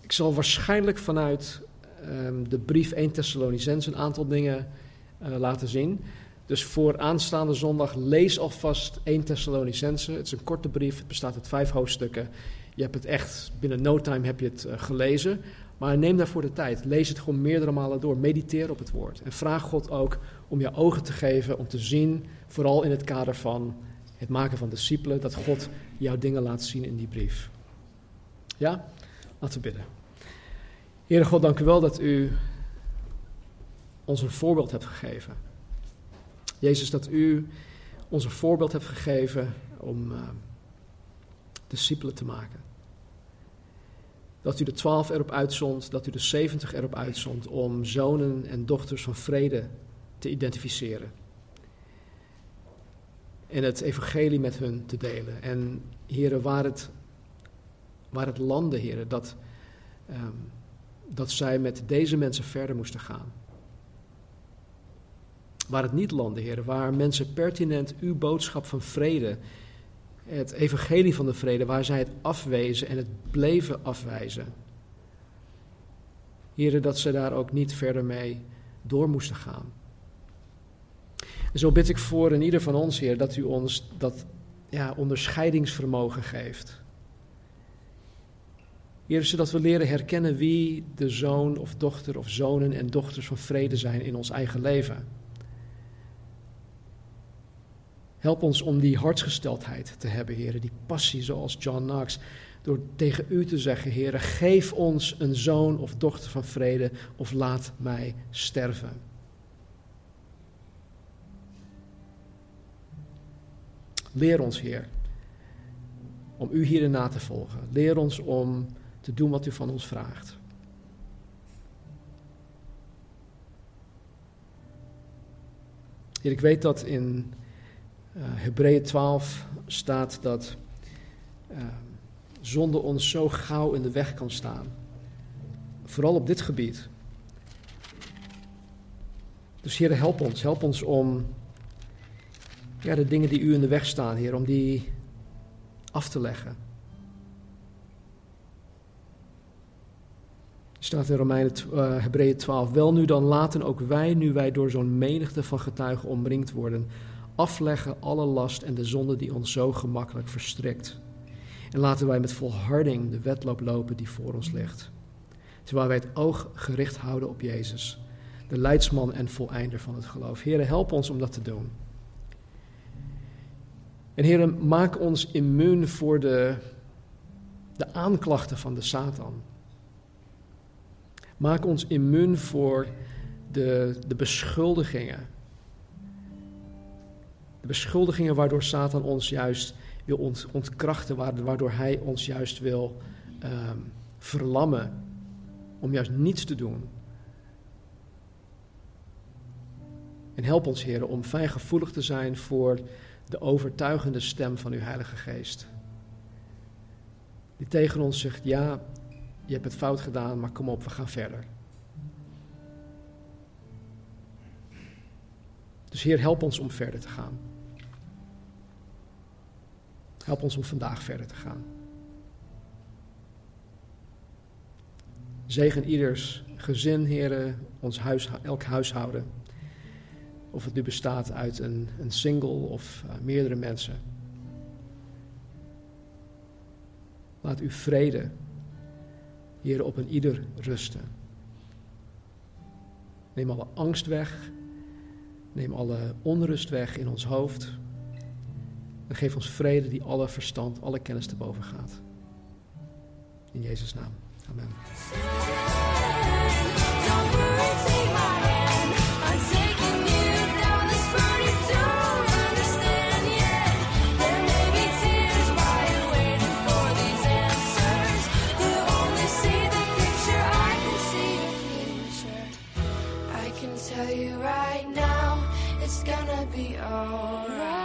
ik zal waarschijnlijk vanuit um, de brief Eerste Thessalonicenzen een aantal dingen uh, laten zien. Dus voor aanstaande zondag lees alvast Eerste Thessalonicenzen. Het is een korte brief, het bestaat uit vijf hoofdstukken. Je hebt het echt, binnen no time heb je het uh, gelezen. Maar neem daarvoor de tijd. Lees het gewoon meerdere malen door. Mediteer op het woord. En vraag God ook om je ogen te geven, om te zien, vooral in het kader van het maken van discipelen, dat God jouw dingen laat zien in die brief. Ja? Laten we bidden. Heere God, dank u wel dat u ons een voorbeeld hebt gegeven. Jezus, dat u ons een voorbeeld hebt gegeven om uh, discipelen te maken. Dat u de twaalf erop uitzond, dat u de zeventig erop uitzond om zonen en dochters van vrede te identificeren. En het evangelie met hun te delen. En Heere, waar het... Waar het landde, heren, dat, um, dat zij met deze mensen verder moesten gaan. Waar het niet landde, heren, waar mensen pertinent uw boodschap van vrede, het evangelie van de vrede, waar zij het afwezen en het bleven afwijzen. Heren, dat ze daar ook niet verder mee door moesten gaan. En zo bid ik voor in ieder van ons, heren, dat u ons dat ja, onderscheidingsvermogen geeft. Heer, zodat we leren herkennen wie de zoon of dochter of zonen en dochters van vrede zijn in ons eigen leven. Help ons om die hartsgesteldheid te hebben, Heer, die passie zoals John Knox, door tegen u te zeggen, Heer, geef ons een zoon of dochter van vrede of laat mij sterven. Leer ons, Heer, om u hierin na te volgen. Leer ons om te doen wat u van ons vraagt. Heer, ik weet dat in uh, Hebreeën twaalf staat dat uh, zonde ons zo gauw in de weg kan staan. Vooral op dit gebied. Dus Heer, help ons. Help ons om ja, de dingen die u in de weg staan, Heer, om die af te leggen. Staat in Romeinen uh, Hebreeën twaalf. Wel nu dan laten ook wij, nu wij door zo'n menigte van getuigen omringd worden, afleggen alle last en de zonde die ons zo gemakkelijk verstrikt. En laten wij met volharding de wedloop lopen die voor ons ligt. Terwijl wij het oog gericht houden op Jezus, de leidsman en voleinder van het geloof. Heere, help ons om dat te doen. En Heere, maak ons immuun voor de, de aanklachten van de Satan. Maak ons immuun voor de, de beschuldigingen. De beschuldigingen waardoor Satan ons juist wil ont, ontkrachten, waardoor hij ons juist wil um, verlammen om juist niets te doen. En help ons, Heere, om fijngevoelig te zijn voor de overtuigende stem van uw Heilige Geest. Die tegen ons zegt, ja, je hebt het fout gedaan, maar kom op, we gaan verder. Dus Heer, help ons om verder te gaan. Help ons om vandaag verder te gaan. Zegen ieders gezin, Heere, ons huis, elk huishouden. Of het nu bestaat uit een, een single of uh, meerdere mensen. Laat uw vrede, Heer, op een ieder rusten. Neem alle angst weg. Neem alle onrust weg in ons hoofd. En geef ons vrede die alle verstand, alle kennis te boven gaat. In Jezus' naam. Amen. Tell you right now, it's gonna be alright.